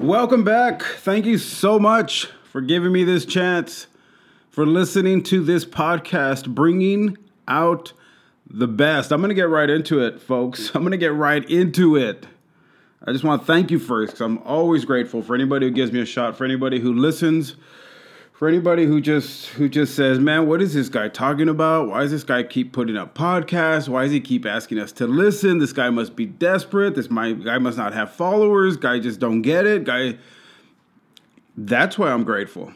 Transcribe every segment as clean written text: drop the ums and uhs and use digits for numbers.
Welcome back. Thank you so much for giving me this chance, for listening to this podcast, bringing out the best. I'm going to get right into it, folks. I just want to thank you first, because I'm always grateful for anybody who gives me a shot, for anybody who listens, for anybody who just says, man, what is this guy talking about? Why does this guy keep putting up podcasts? Why does he keep asking us to listen? This guy must be desperate. This guy must not have followers. Guy just don't get it. Guy. That's why I'm grateful.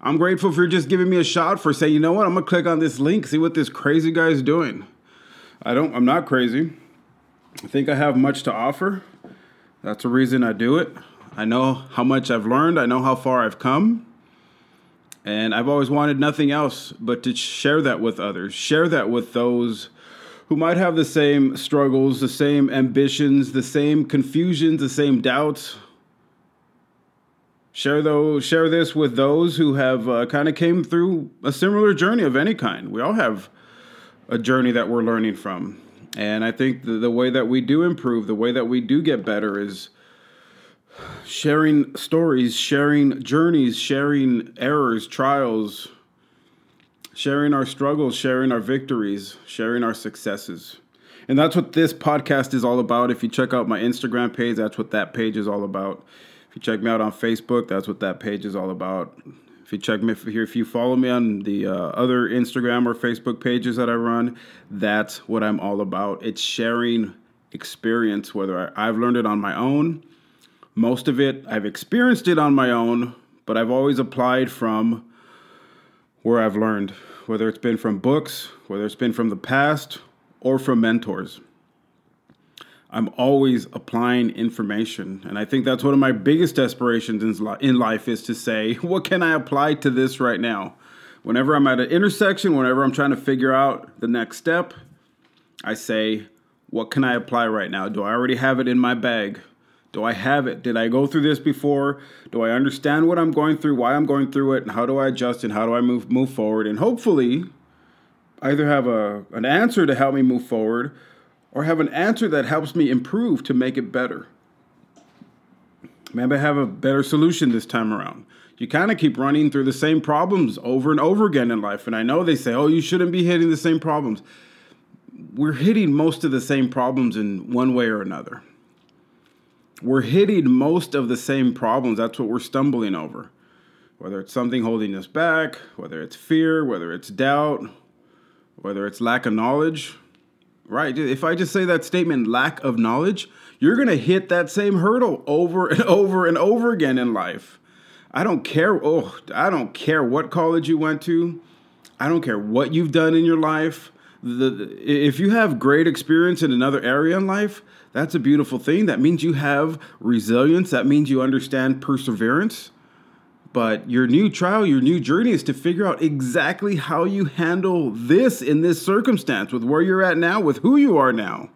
I'm grateful for just giving me a shot, for saying, you know what, I'm going to click on this link, see what this crazy guy is doing. I'm not crazy. I think I have much to offer. That's the reason I do it. I know how much I've learned. I know how far I've come. And I've always wanted nothing else but to share that with others, share that with those who might have the same struggles, the same ambitions, the same confusions, the same doubts. Share this with those who have kind of came through a similar journey of any kind. We all have a journey that we're learning from. And I think the way that we do improve, the way that we do get better is sharing stories, sharing journeys, sharing errors, trials, sharing our struggles, sharing our victories, sharing our successes. And that's what this podcast is all about. If you check out my Instagram page, that's what that page is all about. If you check me out on Facebook, that's what that page is all about. If you follow me on the other Instagram or Facebook pages that I run, that's what I'm all about. It's sharing experience, whether I've learned it on my own. Most of it, I've experienced it on my own, but I've always applied from where I've learned, whether it's been from books, whether it's been from the past, or from mentors. I'm always applying information, and I think that's one of my biggest aspirations in life, is to say, what can I apply to this right now? Whenever I'm at an intersection, whenever I'm trying to figure out the next step, I say, what can I apply right now? Do I already have it in my bag? Do I have it? Did I go through this before? Do I understand what I'm going through, why I'm going through it, and how do I adjust, and how do I move forward? And hopefully, either have an answer to help me move forward, or have an answer that helps me improve to make it better. Maybe I have a better solution this time around. You kind of keep running through the same problems over and over again in life. And I know they say, oh, you shouldn't be hitting the same problems. We're hitting most of the same problems in one way or another. We're hitting most of the same problems. That's what we're stumbling over. Whether it's something holding us back, whether it's fear, whether it's doubt, whether it's lack of knowledge. Right? If I just say that statement, lack of knowledge, you're going to hit that same hurdle over and over and over again in life. I don't care what college you went to. I don't care what you've done in your life. If you have great experience in another area in life, that's a beautiful thing. That means you have resilience. That means you understand perseverance. But your new trial, your new journey is to figure out exactly how you handle this in this circumstance, with where you're at now, with who you are now.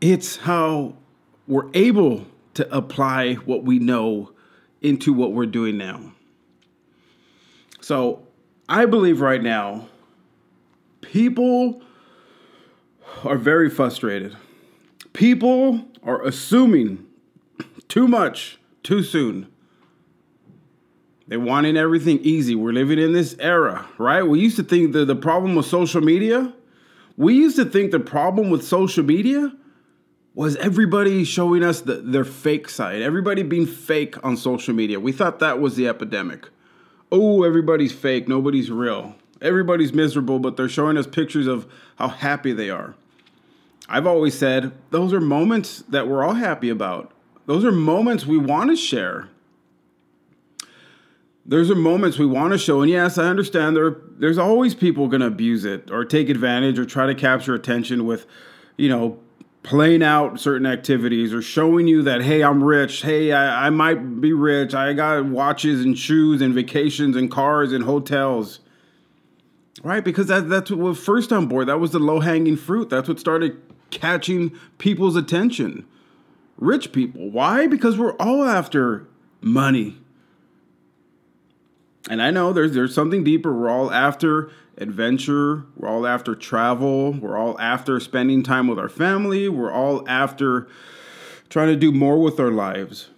It's how we're able to apply what we know into what we're doing now. So I believe right now, people are very frustrated. People are assuming too much too soon. They're wanting everything easy. We're living in this era, right? We used to think that the problem with social media, was everybody showing us their fake side, everybody being fake on social media. We thought that was the epidemic. Oh, everybody's fake. Nobody's real. Everybody's miserable, but they're showing us pictures of how happy they are. I've always said, those are moments that we're all happy about. Those are moments we want to share. Those are moments we want to show. And yes, I understand there's always people going to abuse it or take advantage or try to capture attention with, playing out certain activities or showing you that, hey, I'm rich. Hey, I might be rich. I got watches and shoes and vacations and cars and hotels. Right? Because that's what was first on board. That was the low-hanging fruit. That's what started catching people's attention. Rich people. Why? Because we're all after money. And I know there's something deeper. We're all after adventure. We're all after travel. We're all after spending time with our family. We're all after trying to do more with our lives.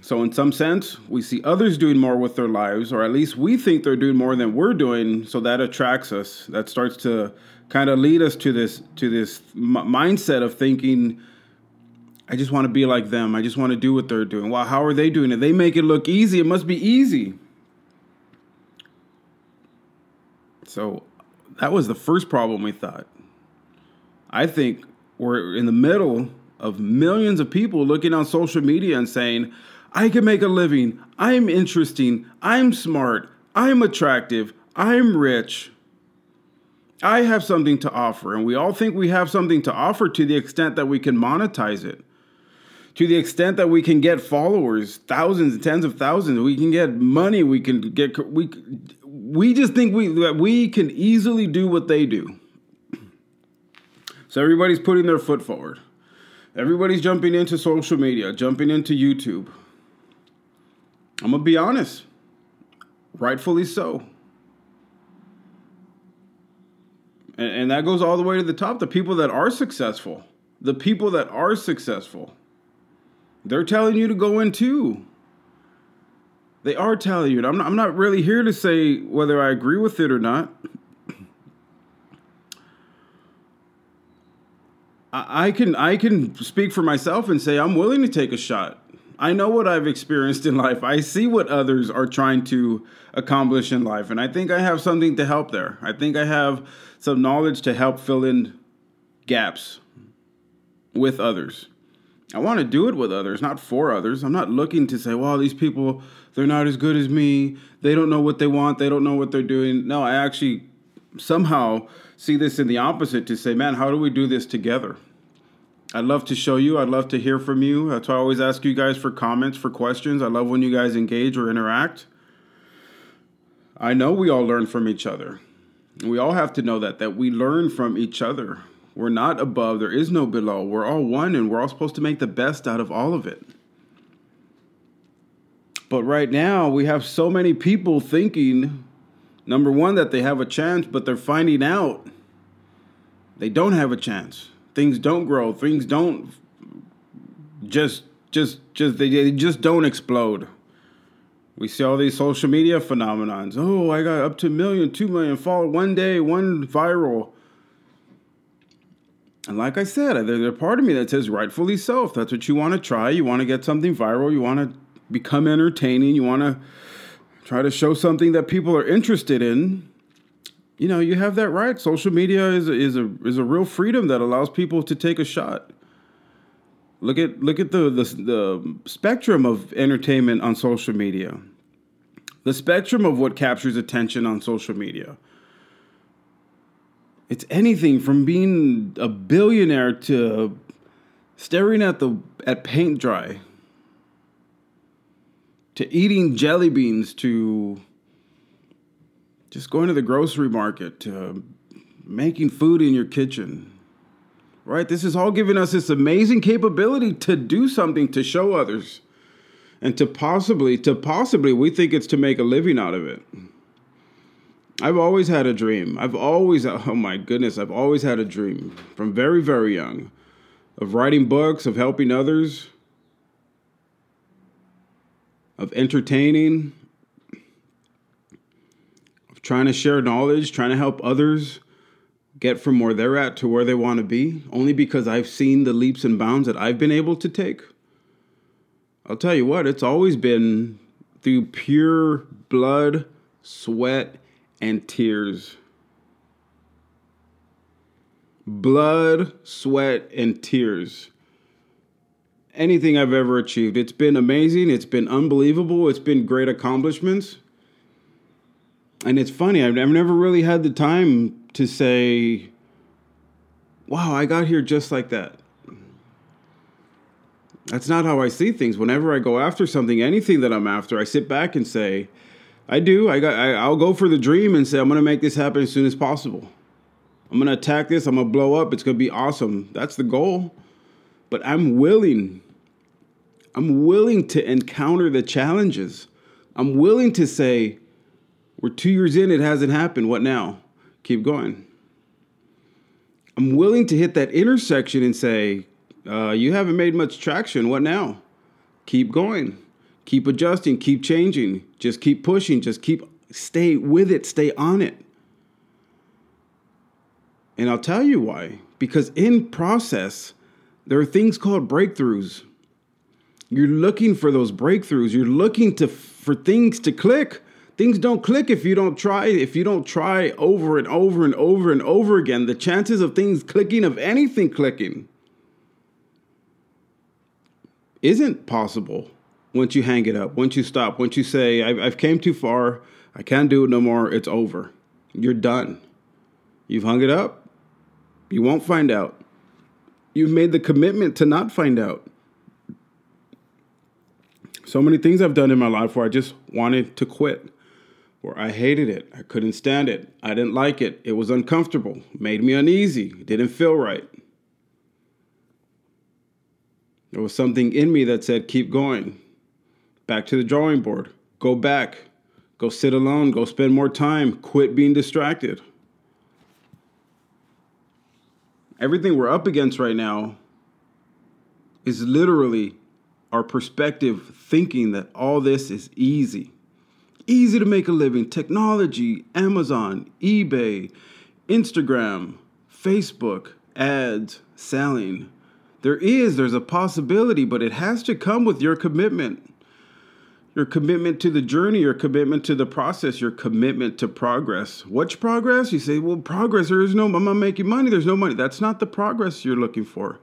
So in some sense, we see others doing more with their lives, or at least we think they're doing more than we're doing. So that attracts us. That starts to kind of lead us to this mindset of thinking, I just want to be like them. I just want to do what they're doing. Well, how are they doing it? They make it look easy. It must be easy. So that was the first problem we thought. I think we're in the middle of millions of people looking on social media and saying, I can make a living. I'm interesting. I'm smart. I'm attractive. I'm rich. I have something to offer. And we all think we have something to offer to the extent that we can monetize it. To the extent that we can get followers, thousands and tens of thousands, we can get money. We can get, we just think that we can easily do what they do. So everybody's putting their foot forward. Everybody's jumping into social media, jumping into YouTube. I'm going to be honest, rightfully so. And that goes all the way to the top. The people that are successful, they're telling you to go in too. They are telling you. I'm not really here to say whether I agree with it or not. I can speak for myself and say I'm willing to take a shot. I know what I've experienced in life. I see what others are trying to accomplish in life. And I think I have something to help there. I think I have some knowledge to help fill in gaps with others. I want to do it with others, not for others. I'm not looking to say, well, these people, they're not as good as me. They don't know what they want. They don't know what they're doing. No, I actually somehow see this in the opposite to say, man, how do we do this together? I'd love to show you. I'd love to hear from you. That's why I always ask you guys for comments, for questions. I love when you guys engage or interact. I know we all learn from each other. We all have to know that we learn from each other. We're not above. There is no below. We're all one, and we're all supposed to make the best out of all of it. But right now, we have so many people thinking, number one, that they have a chance, but they're finding out they don't have a chance. Things don't grow. Things don't just don't explode. We see all these social media phenomenons. Oh, I got up to 1 million, 2 million followers one day, one viral. And like I said, there's a part of me that says rightfully so. If that's what you want to try, you want to get something viral, you want to become entertaining, you want to try to show something that people are interested in. You know, you have that right. Social media is a real freedom that allows people to take a shot. Look at the spectrum of entertainment on social media, the spectrum of what captures attention on social media. It's anything from being a billionaire to staring at paint dry, to eating jelly beans, to just going to the grocery market, to making food in your kitchen, right? This is all giving us this amazing capability to do something, to show others, and to possibly, we think it's to make a living out of it. I've always had a dream. I've always had a dream from very, very young of writing books, of helping others, of entertaining, trying to share knowledge, trying to help others get from where they're at to where they want to be, only because I've seen the leaps and bounds that I've been able to take. I'll tell you what, it's always been through pure blood, sweat, and tears. Blood, sweat, and tears. Anything I've ever achieved, it's been amazing, it's been unbelievable, it's been great accomplishments. And it's funny, I've never really had the time to say, wow, I got here just like that. That's not how I see things. Whenever I go after something, anything that I'm after, I sit back and say, I'll go for the dream and say, I'm going to make this happen as soon as possible. I'm going to attack this. I'm going to blow up. It's going to be awesome. That's the goal. But I'm willing to encounter the challenges. I'm willing to say, We're 2 years in. It hasn't happened. What now? Keep going. I'm willing to hit that intersection and say, you haven't made much traction. What now? Keep going. Keep adjusting. Keep changing. Just keep pushing. Just keep, stay with it. Stay on it. And I'll tell you why. Because in process, there are things called breakthroughs. You're looking for those breakthroughs. You're looking for things to click. Things don't click if you don't try. If you don't try over and over and over and over again, the chances of things clicking, of anything clicking, isn't possible once you hang it up, once you stop, once you say, I've came too far, I can't do it no more, it's over. You're done. You've hung it up. You won't find out. You've made the commitment to not find out. So many things I've done in my life where I just wanted to quit, where I hated it, I couldn't stand it, I didn't like it, it was uncomfortable, made me uneasy, didn't feel right. There was something in me that said, keep going, back to the drawing board, go back, go sit alone, go spend more time, quit being distracted. Everything we're up against right now is literally our perspective, thinking that all this is easy. Easy to make a living. Technology, Amazon, eBay, Instagram, Facebook, ads, selling. There's a possibility, but it has to come with your commitment. Your commitment to the journey, your commitment to the process, your commitment to progress. What's progress? You say, well, progress, there is no, I'm not making money, there's no money. That's not the progress you're looking for.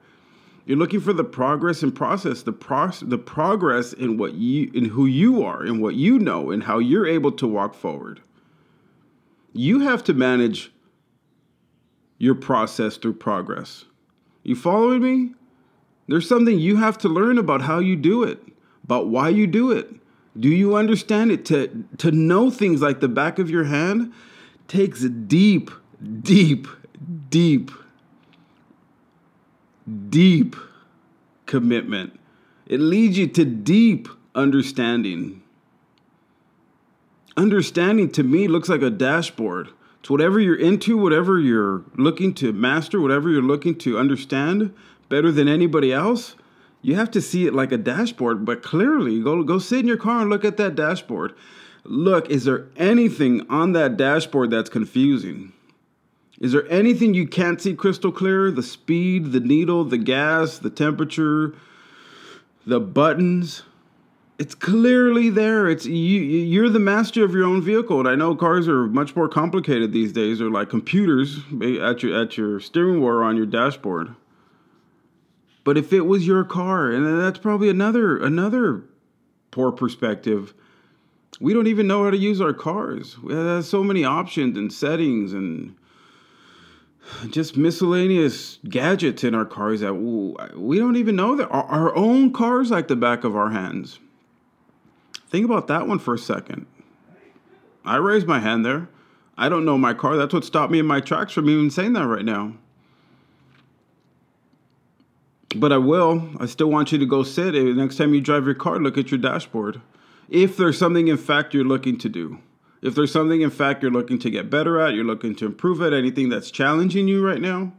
You're looking for the progress and process, the progress in what you, in who you are, in what you know, and how you're able to walk forward. You have to manage your process through progress. You following me? There's something you have to learn about how you do it, about why you do it. Do you understand it? To know things like the back of your hand takes deep, deep, deep, deep commitment. It leads you to deep understanding. Understanding to me looks like a dashboard. It's whatever you're into, whatever you're looking to master, whatever you're looking to understand better than anybody else. You have to see it like a dashboard, but clearly go sit in your car and look at that dashboard. Look, is there anything on that dashboard that's confusing? Is there anything you can't see crystal clear? The speed, the needle, the gas, the temperature, the buttons. It's clearly there. It's you're the master of your own vehicle. And I know cars are much more complicated these days. They're like computers at your steering wheel or on your dashboard. But if it was your car, and that's probably another poor perspective. We don't even know how to use our cars. We have so many options and settings and just miscellaneous gadgets in our cars that we don't even know that our own cars like the back of our hands. Think about that one for a second. I raised my hand there. I don't know my car. That's what stopped me in my tracks from even saying that right now. But I will. I still want you to go sit. Next time you drive your car, look at your dashboard. If there's something, in fact, you're looking to do. If there's something, in fact, you're looking to get better at, you're looking to improve at, anything that's challenging you right now,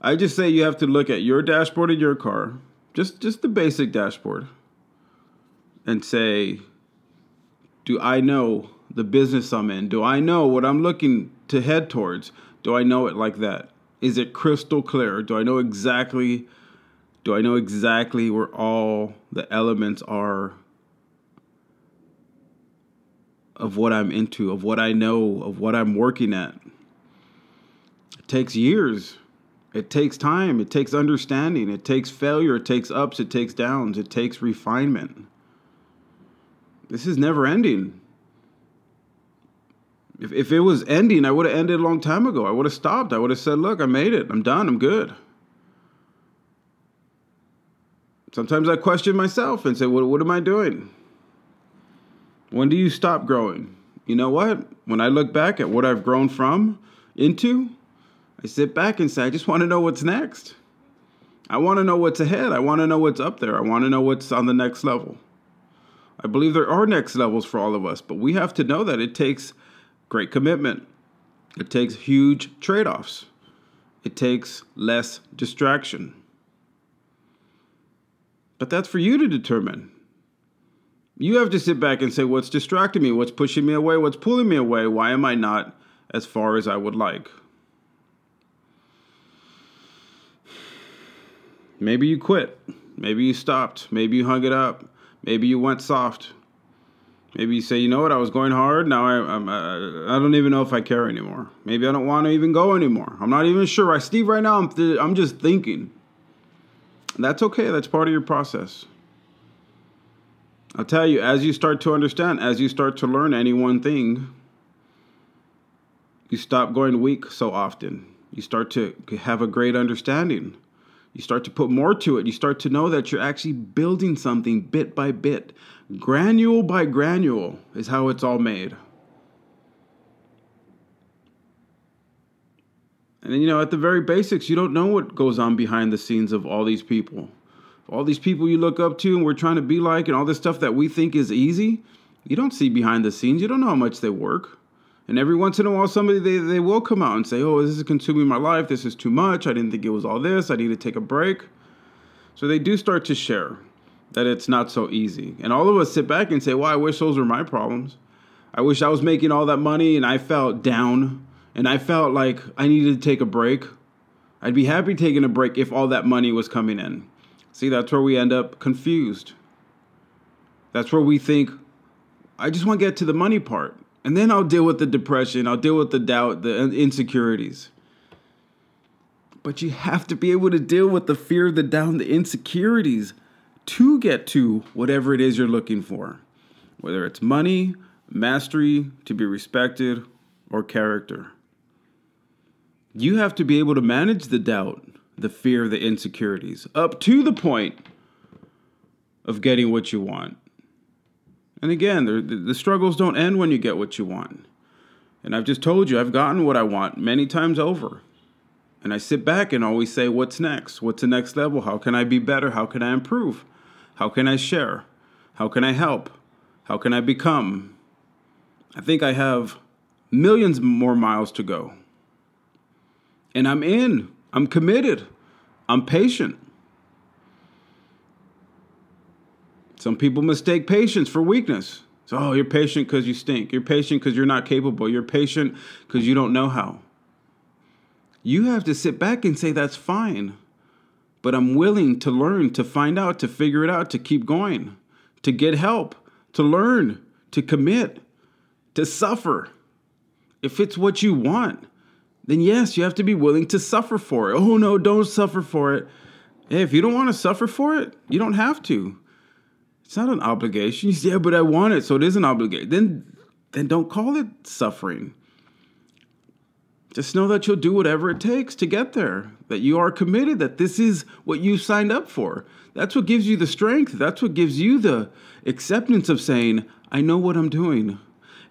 I just say you have to look at your dashboard in your car, just the basic dashboard, and say, do I know the business I'm in? Do I know what I'm looking to head towards? Do I know it like that? Is it crystal clear? Do I know exactly where all the elements are of what I'm into, of what I know, of what I'm working at? It takes years. It takes time. It takes understanding. It takes failure. It takes ups. It takes downs. It takes refinement. This is never ending. If it was ending, I would have ended a long time ago. I would have stopped. I would have said, look, I made it. I'm done. I'm good. Sometimes I question myself and say, what am I doing? When do you stop growing? You know what? When I look back at what I've grown from, into, I sit back and say, I just want to know what's next. I want to know what's ahead. I want to know what's up there. I want to know what's on the next level. I believe there are next levels for all of us, but we have to know that it takes great commitment. It takes huge trade-offs. It takes less distraction. But that's for you to determine. You have to sit back and say, what's distracting me? What's pushing me away? What's pulling me away? Why am I not as far as I would like? Maybe you quit. Maybe you stopped. Maybe you hung it up. Maybe you went soft. Maybe you say, you know what, I was going hard. Now I don't even know if I care anymore. Maybe I don't want to even go anymore. I'm not even sure. Steve, right now I'm just thinking. That's okay. That's part of your process. I'll tell you, as you start to understand, as you start to learn any one thing, you stop going weak so often. You start to have a great understanding. You start to put more to it. You start to know that you're actually building something bit by bit. Granule by granule is how it's all made. And then, you know, at the very basics, you don't know what goes on behind the scenes of all these people. All these people you look up to and we're trying to be like, and all this stuff that we think is easy, you don't see behind the scenes. You don't know how much they work. And every once in a while, somebody, they will come out and say, oh, this is consuming my life. This is too much. I didn't think it was all this. I need to take a break. So they do start to share that it's not so easy. And all of us sit back and say, well, I wish those were my problems. I wish I was making all that money and I felt down and I felt like I needed to take a break. I'd be happy taking a break if all that money was coming in. See, that's where we end up confused. That's where we think, I just want to get to the money part. And then I'll deal with the depression. I'll deal with the doubt, the insecurities. But you have to be able to deal with the fear, the doubt, the insecurities to get to whatever it is you're looking for. Whether it's money, mastery, to be respected, or character. You have to be able to manage the doubt, the fear, the insecurities, up to the point of getting what you want. And again, the struggles don't end when you get what you want. And I've just told you, I've gotten what I want many times over. And I sit back and always say, what's next? What's the next level? How can I be better? How can I improve? How can I share? How can I help? How can I become? I think I have millions more miles to go. And I'm in. I'm committed. I'm patient. Some people mistake patience for weakness. So, oh, you're patient because you stink. You're patient because you're not capable. You're patient because you don't know how. You have to sit back and say, that's fine. But I'm willing to learn, to find out, to figure it out, to keep going, to get help, to learn, to commit, to suffer. If it's what you want, then yes, you have to be willing to suffer for it. Oh, no, don't suffer for it. Hey, if you don't want to suffer for it, you don't have to. It's not an obligation. You say, yeah, but I want it, so it is an obligation. Then don't call it suffering. Just know that you'll do whatever it takes to get there, that you are committed, that this is what you signed up for. That's what gives you the strength. That's what gives you the acceptance of saying, I know what I'm doing.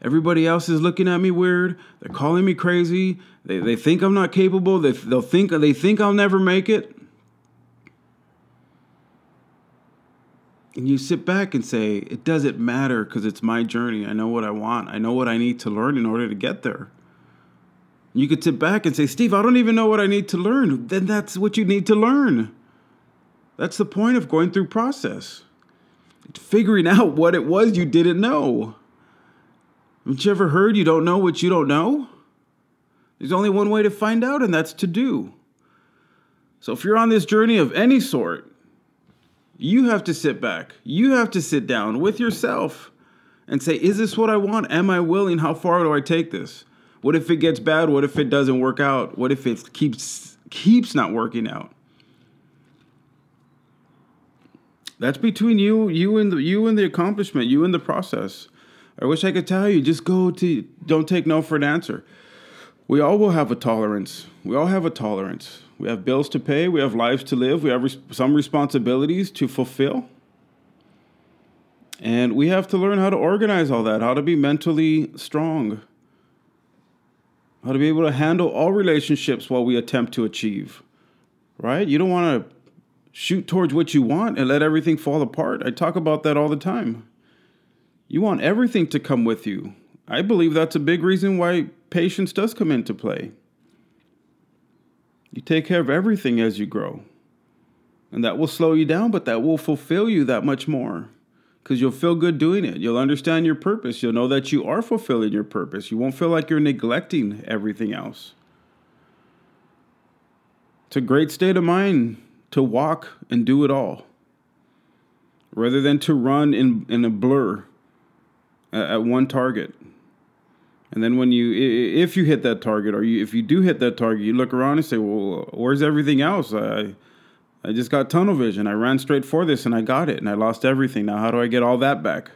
Everybody else is looking at me weird. They're calling me crazy. They think I'm not capable. They think I'll never make it. And you sit back and say, it doesn't matter because it's my journey. I know what I want. I know what I need to learn in order to get there. You could sit back and say, Steve, I don't even know what I need to learn. Then that's what you need to learn. That's the point of going through process. It's figuring out what it was you didn't know. Haven't you ever heard you don't know what you don't know? There's only one way to find out, and that's to do. So if you're on this journey of any sort, you have to sit back. You have to sit down with yourself and say, is this what I want? Am I willing? How far do I take this? What if it gets bad? What if it doesn't work out? What if it keeps not working out? That's between you and the accomplishment, you and the process. I wish I could tell you, just don't take no for an answer. We all will have a tolerance. We all have a tolerance. We have bills to pay. We have lives to live. We have some responsibilities to fulfill. And we have to learn how to organize all that, how to be mentally strong, how to be able to handle all relationships while we attempt to achieve, right? You don't want to shoot towards what you want and let everything fall apart. I talk about that all the time. You want everything to come with you. I believe that's a big reason why patience does come into play. You take care of everything as you grow. And that will slow you down, but that will fulfill you that much more. Because you'll feel good doing it. You'll understand your purpose. You'll know that you are fulfilling your purpose. You won't feel like you're neglecting everything else. It's a great state of mind to walk and do it all, rather than to run in a blur at one target. And then when if you hit that target, or if you do hit that target, you look around and say, well, where's everything else? I just got tunnel vision. I ran straight for this and I got it and I lost everything. Now, how do I get all that back?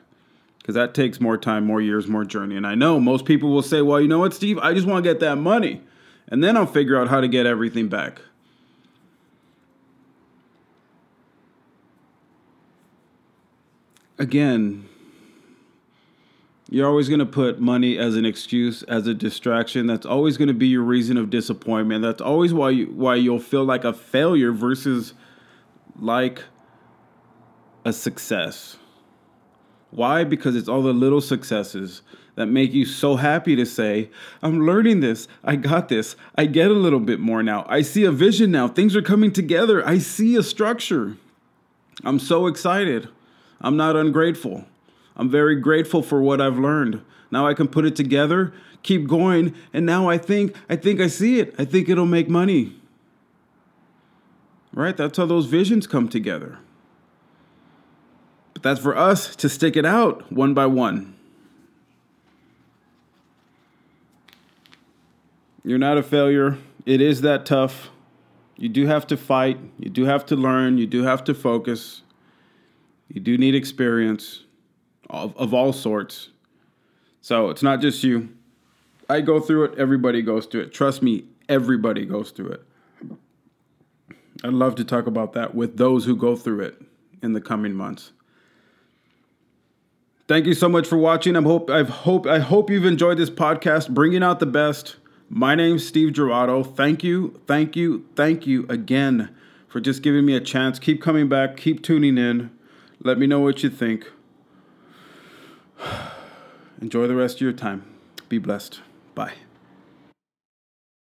Because that takes more time, more years, more journey. And I know most people will say, well, you know what, Steve? I just want to get that money and then I'll figure out how to get everything back. Again, you're always going to put money as an excuse, as a distraction. That's always going to be your reason of disappointment. That's always why you'll feel like a failure versus like a success. Why? Because it's all the little successes that make you so happy to say, I'm learning this. I got this. I get a little bit more now. I see a vision now. Things are coming together. I see a structure. I'm so excited. I'm not ungrateful. I'm very grateful for what I've learned. Now I can put it together, keep going, and now I think I see it. I think it'll make money. Right? That's how those visions come together. But that's for us to stick it out one by one. You're not a failure. It is that tough. You do have to fight. You do have to learn. You do have to focus. You do need experience. Of all sorts. So it's not just you. I go through it. Everybody goes through it. Trust me, everybody goes through it. I'd love to talk about that with those who go through it in the coming months. Thank you so much for watching. I hope you've enjoyed this podcast, bringing out the best. My name's Steve Gerardo. Thank you again for just giving me a chance. Keep coming back. Keep tuning in. Let me know what you think. Enjoy the rest of your time. Be blessed. Bye.